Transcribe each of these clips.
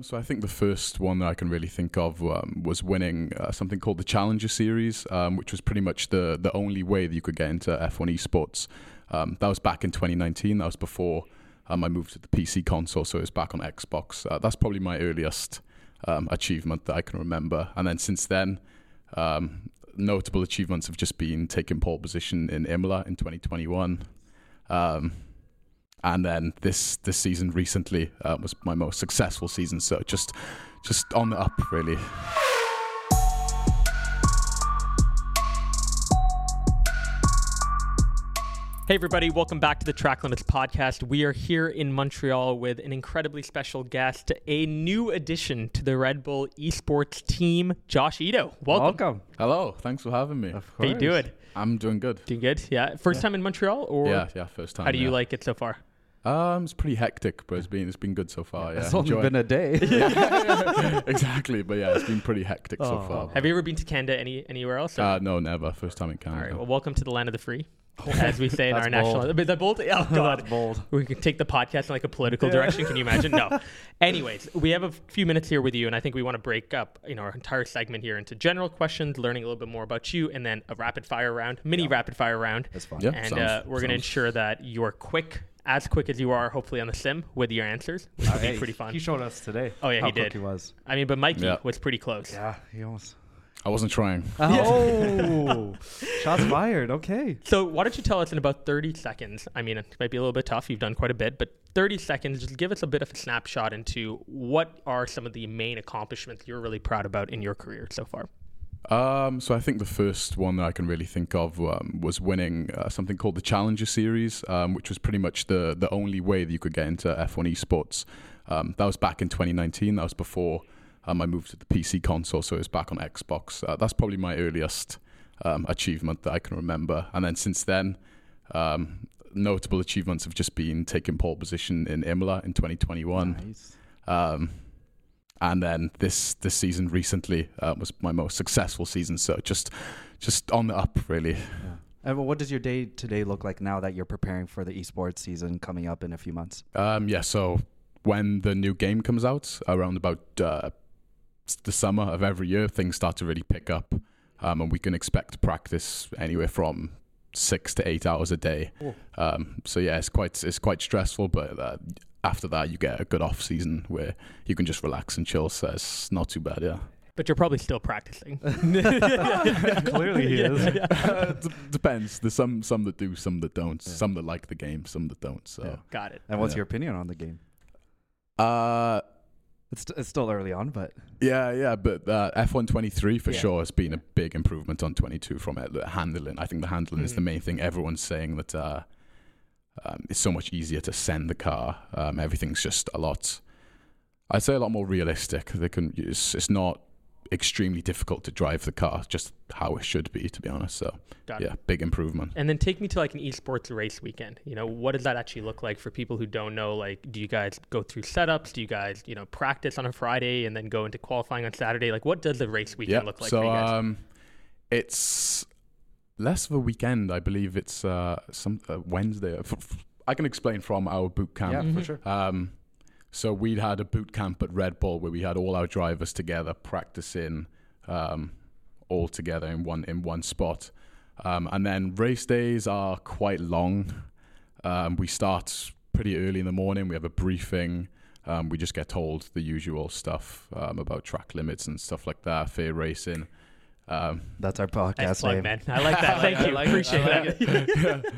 So I think the first one that I can really think of was winning something called the Challenger Series, which was pretty much the only way that you could get into F1 Esports. That was back in 2019. That was before I moved to the PC console, so it was back on Xbox. That's probably my earliest achievement that I can remember. And then since then, notable achievements have just been taking pole position in Imola in 2021. And then this season recently was my most successful season, so just on the up, really. Hey everybody, welcome back to the Track Limits Podcast. We are here in Montreal with an incredibly special guest, a new addition to the Red Bull Esports team, Josh Idowu. Welcome. Hello, thanks for having me. Of course. How you doing? I'm doing good. Doing good, yeah. First time in Montreal? Or Yeah, first time. How do you like it so far? It's pretty hectic, but it's been good so far. Yeah. It's only been a day. Exactly, but yeah, it's been pretty hectic so far. Have you ever been to Canada anywhere else? No, never. First time in Canada. All right, well, welcome to the land of the free. As we say in our national... Is that bold? Oh, God. That's bold. We can take the podcast in like a political direction. Can you imagine? No. Anyways, we have a few minutes here with you, and I think we want to break up our entire segment here into general questions, learning a little bit more about you, and then a rapid-fire round, mini rapid-fire round. That's fun. Yep, and we're going to ensure that you're quick as you are, hopefully, on the sim with your answers, which would be pretty fun. He showed us today. Oh, yeah, how he did. He was. I mean, but Mikey was pretty close. Yeah, he almost... I wasn't trying. Oh, shots fired. Okay. So why don't you tell us in about 30 seconds? I mean, it might be a little bit tough. You've done quite a bit, but 30 seconds, just give us a bit of a snapshot into what are some of the main accomplishments you're really proud about in your career so far? So I think the first one that I can really think of was winning something called the Challenger Series, which was pretty much the only way that you could get into F1 Esports. That was back in 2019. That was before... I moved to the PC console, so it was back on Xbox. That's probably my earliest achievement that I can remember. And then since then, notable achievements have just been taking pole position in Imola in 2021. Nice. And then this season recently was my most successful season, so just on the up, really. Yeah. And what does your day-to-day look like now that you're preparing for the esports season coming up in a few months? So when the new game comes out, around about... the summer of every year, things start to really pick up, and we can expect to practice anywhere from 6 to 8 hours a day. Cool. So yeah, it's quite stressful, but after that you get a good off season where you can just relax and chill, so it's not too bad. Yeah, but you're probably still practicing. Clearly he is. Depends. There's some that do, some that don't. Yeah. Some that like the game, some that don't. So yeah. Got it. And what's your opinion on the game? It's still early on, but... Yeah, but F1 23 for sure has been a big improvement on 22 from it. The handling, I think the handling is the main thing. Everyone's saying that it's so much easier to send the car. Everything's just a lot more realistic. It's not extremely difficult to drive the car, just how it should be, to be honest. So, big improvement. And then take me to like an esports race weekend. What does that actually look like for people who don't know? Like, do you guys go through setups? Do you guys, practice on a Friday and then go into qualifying on Saturday? Like, what does the race weekend look like for you guys? It's less of a weekend, I believe. It's Wednesday. I can explain from our boot camp. Yeah, for sure. So we'd had a boot camp at Red Bull where we had all our drivers together practicing all together in one spot. And then race days are quite long. We start pretty early in the morning. We have a briefing. We just get told the usual stuff about track limits and stuff like that, fair racing. That's our podcast name. Man. I like that. Thank you. Appreciate that.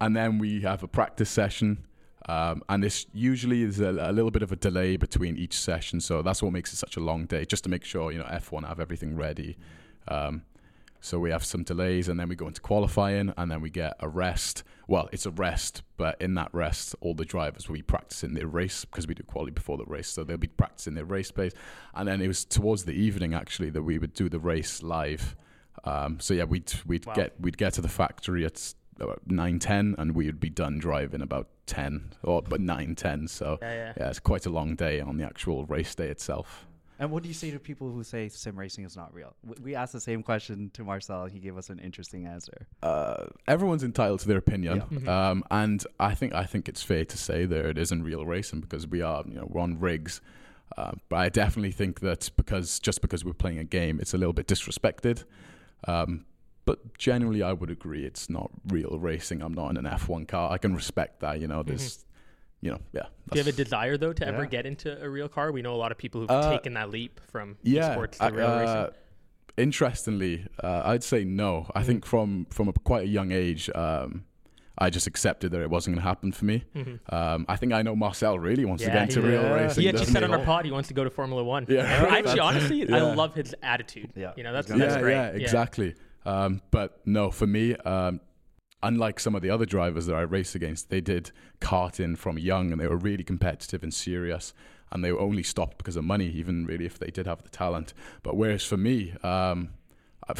And then we have a practice session. And this usually is a little bit of a delay between each session, so that's what makes it such a long day, just to make sure F1 have everything ready. So we have some delays, and then we go into qualifying, and then we get a rest. Well, it's a rest, but in that rest, all the drivers will be practicing their race, because we do quality before the race, so they'll be practicing their race pace. And then it was towards the evening actually that we would do the race live. We'd get to the factory at 9:10, and we would be done driving about 10 or 9:10. So yeah, it's quite a long day on the actual race day itself. And what do you say to people who say sim racing is not real? We asked the same question to Marcel. He gave us an interesting answer. Everyone's entitled to their opinion. Yeah. Mm-hmm. And I think it's fair to say that it isn't real racing because we're on rigs. But I definitely think that because we're playing a game, it's a little bit disrespected. But generally, I would agree it's not real racing. I'm not in an F1 car. I can respect that. Do you have a desire though to ever get into a real car? We know a lot of people who've taken that leap from esports to real racing. Interestingly, I'd say no. I think from quite a young age, I just accepted that it wasn't going to happen for me. Mm-hmm. I think I know Marcel really wants to get into real racing. Yeah, he said on our pod he wants to go to Formula One. Yeah. Actually, honestly, I love his attitude. Yeah. That's great. Yeah, exactly. Yeah. But no, for me. Unlike some of the other drivers that I raced against, they did karting from young and they were really competitive and serious and they were only stopped because of money, even really if they did have the talent. But whereas for me,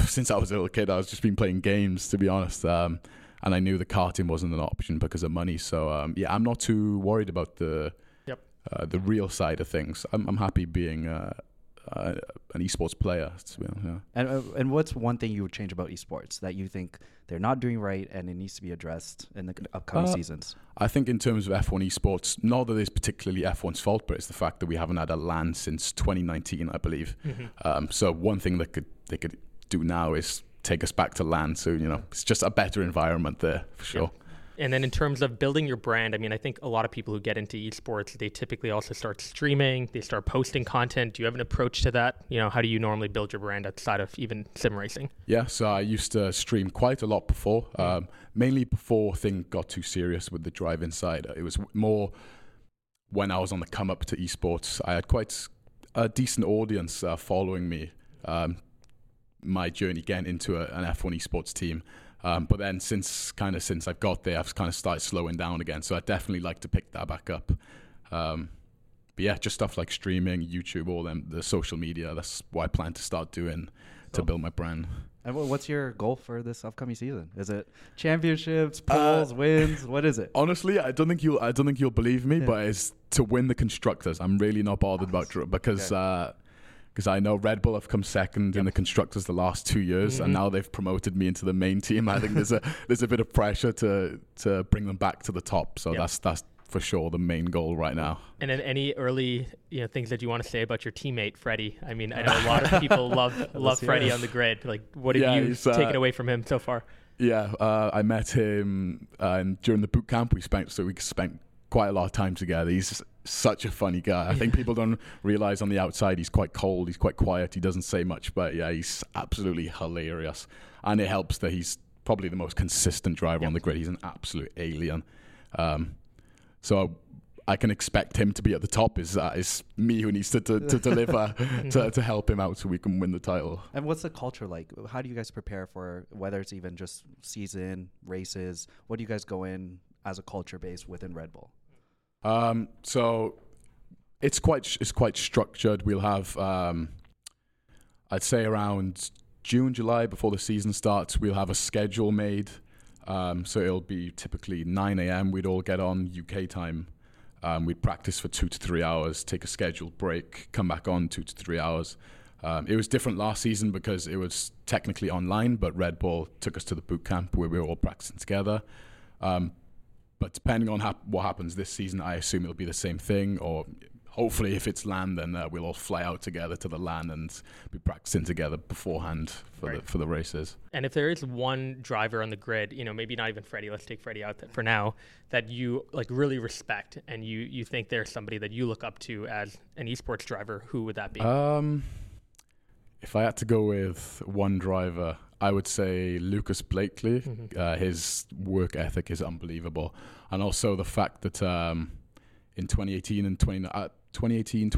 since I was a little kid, I was just been playing games, to be honest. And I knew the karting wasn't an option because of money. So I'm not too worried about the real side of things. I'm happy being an esports player. And what's one thing you would change about esports that you think they're not doing right and it needs to be addressed in the upcoming seasons? I think in terms of F1 esports, not that it's particularly F1's fault, but it's the fact that we haven't had a LAN since 2019, I believe. Mm-hmm. So one thing that they could do now is take us back to LAN. So, it's just a better environment there for sure. Yeah. And then in terms of building your brand, I mean, I think a lot of people who get into esports, they typically also start streaming, they start posting content. Do you have an approach to that? How do you normally build your brand outside of even sim racing? Yeah, so I used to stream quite a lot before, mainly before things got too serious with the drive insider. It was more when I was on the come up to esports. I had quite a decent audience following me, my journey getting into an F1 esports team. But then since I've got there, I've kind of started slowing down again. So I definitely like to pick that back up. Just stuff like streaming, YouTube, all them, the social media. That's what I plan to start doing to build my brand. And what's your goal for this upcoming season? Is it championships, polls, wins? What is it? Honestly, I don't think you'll believe me, but it's to win the constructors. I'm really not bothered about because. Because I know Red Bull have come second in the constructors the last 2 years, and now they've promoted me into the main team. I think there's a bit of pressure to bring them back to the top. So that's for sure the main goal right now. And then any early things that you want to say about your teammate Freddy? I mean, I know a lot of people love Freddy on the grid. Like, what have you taken away from him so far? Yeah, I met him and during the boot camp. We spent quite a lot of time together. He's such a funny guy. I think people don't realize on the outside he's quite cold, he's quite quiet, he doesn't say much, but he's absolutely hilarious. And it helps that he's probably the most consistent driver on the grid. He's an absolute alien. So I can expect him to be at the top. It's me who needs to deliver to help him out so we can win the title. And what's the culture like? How do you guys prepare for, whether it's even just season, races? What do you guys go in as a culture base within Red Bull? So it's quite structured. We'll have, I'd say around June, July, before the season starts, we'll have a schedule made. So it'll be typically 9 a.m. We'd all get on UK time. We'd practice for 2 to 3 hours, take a scheduled break, come back on 2 to 3 hours. It was different last season because it was technically online, but Red Bull took us to the boot camp where we were all practicing together. But depending on what happens this season, I assume it'll be the same thing. Or hopefully, if it's LAN, then we'll all fly out together to the LAN and be practicing together beforehand for the races. And if there is one driver on the grid, maybe not even Freddy. Let's take Freddy out for now. That you like really respect, and you think they're somebody that you look up to as an esports driver. Who would that be? If I had to go with one driver, I would say Lucas Blakely. Mm-hmm. His work ethic is unbelievable. And also the fact that in 2018, 2019,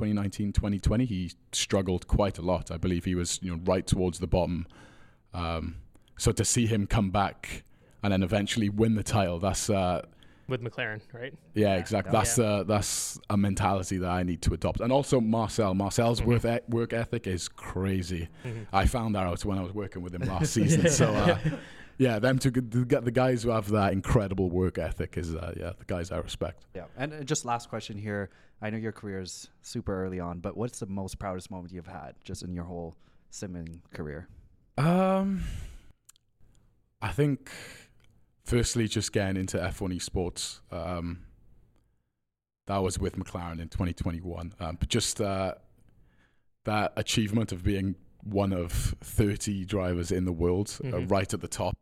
2020, he struggled quite a lot. I believe he was right towards the bottom. So to see him come back and then eventually win the title, that's... with McLaren, right? Yeah, exactly. That's a mentality that I need to adopt. And also Marcel's work ethic is crazy. Mm-hmm. I found that out when I was working with him last season. So Yeah, them two, the guys who have that incredible work ethic is, yeah, the guys I respect. Yeah, and just last question here. I know your career is super early on, but what's the most proudest moment you've had just in your whole simming career? I think, firstly, just getting into F1 Esports. That was with McLaren in 2021. But just that achievement of being one of 30 drivers in the world, right at the top,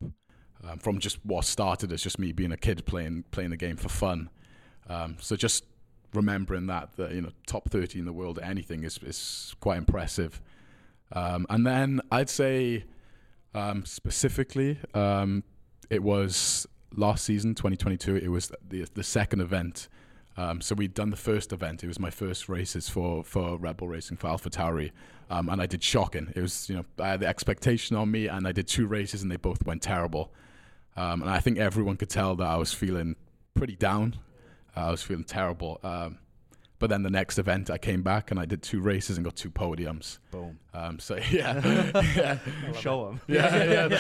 from just what started as just me being a kid playing the game for fun. So just remembering that, you know, top 30 in the world, anything is quite impressive. And then I'd say specifically, it was last season, 2022. It was the second event. So we'd done the first event. It was my first races for Red Bull Racing, for Alpha Tauri. And I did shocking. It was, you know, I had the expectation on me, and I did two races and they both went terrible. And I think everyone could tell that I was feeling pretty down. I was feeling terrible. But then the next event, I came back and I did two races and got two podiums. Boom. So yeah. Show them. Yeah.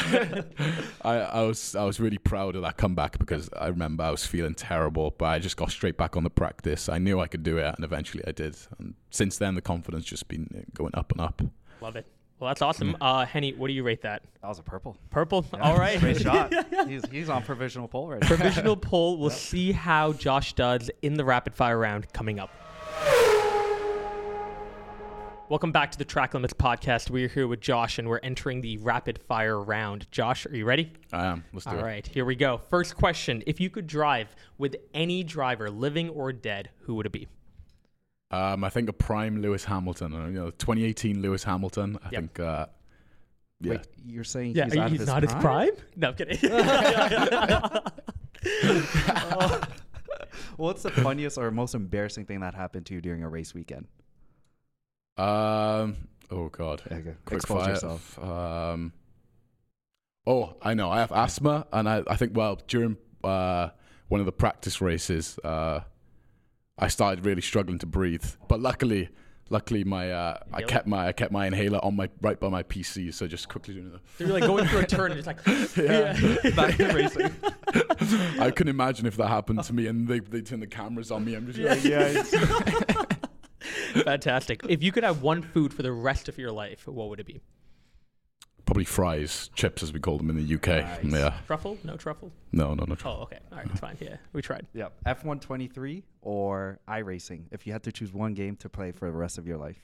I was really proud of that comeback, because I remember I was feeling terrible, but I just got straight back on the practice. I knew I could do it, and eventually I did. And since then, the confidence just been going up and up. Love it. Well, that's awesome. Henny, what do you rate that? That was a purple. Purple? Yeah, all right. Great shot. He's on provisional poll right now. Provisional poll. We'll see how Josh does in the rapid fire round coming up. Welcome back to the Track Limits Podcast. We're here with Josh, and we're entering the rapid fire round. Josh, are you ready? I am. Let's do it. All right, here we go. First question. If you could drive with any driver, living or dead, who would it be? I think a prime Lewis Hamilton. You know, 2018 Lewis Hamilton. I think yeah. Wait, you're saying he's not his prime? No, I'm kidding. What's the funniest or most embarrassing thing that happened to you during a race weekend? Oh God. Okay. Expose yourself. I know. I have asthma, and I think during one of the practice races, I started really struggling to breathe. But luckily my I kept my inhaler on right by my PC, so just quickly doing it. So you're like going through a turn and it's like back to racing. I couldn't imagine if that happened to me, and they turn the cameras on me. I'm just like Fantastic. If you could have one food for the rest of your life, what would it be? Probably fries, chips as we call them in the UK. Nice. Yeah. Truffle? No truffle? No truffle. Oh, okay. All right, it's fine. Yeah, we tried. Yeah. F1 23 or iRacing, if you had to choose one game to play for the rest of your life?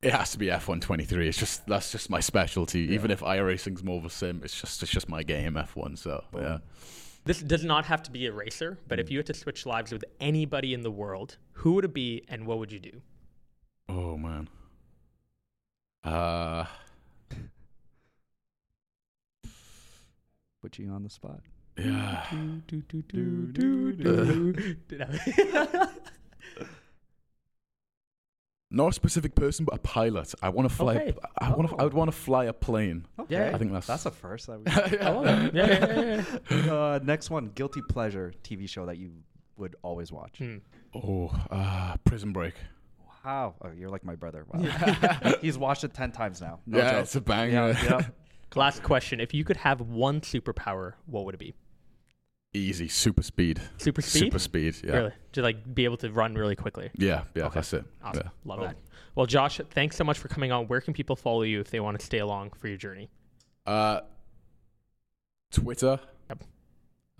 It has to be F1 23. It's just, that's just my specialty. Yeah. Even if iRacing's more of a sim, it's just my game, F1, so boom. Yeah. This does not have to be a racer, but if you had to switch lives with anybody in the world, who would it be and what would you do? Oh, man. Put you on the spot. Yeah. Not a specific person, but a pilot. I want to fly. Okay. I would want to fly a plane. Okay. Yeah, I think that's a first. I love it. Yeah. Next one, guilty pleasure TV show that you would always watch. Prison Break. Wow. Oh, you're like my brother. Wow. Yeah. He's watched it 10 times now. No joke. It's a banger. Yeah. Last question: if you could have one superpower, what would it be? Easy, super speed. Super speed? Super speed, yeah. Really? To be able to run really quickly? Yeah, okay. That's it. Awesome. Yeah. Love that. Well, Josh, thanks so much for coming on. Where can people follow you if they want to stay along for your journey? Twitter. Yep.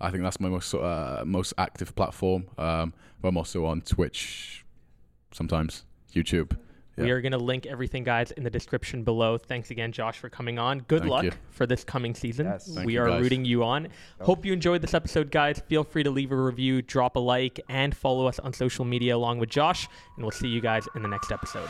I think that's my most active platform. But I'm also on Twitch sometimes, YouTube. Yeah. We are going to link everything, guys, in the description below. Thanks again, Josh, for coming on. Good luck for this coming season. Yes. We are rooting you on. Hope you enjoyed this episode, guys. Feel free to leave a review, drop a like, and follow us on social media along with Josh. And we'll see you guys in the next episode.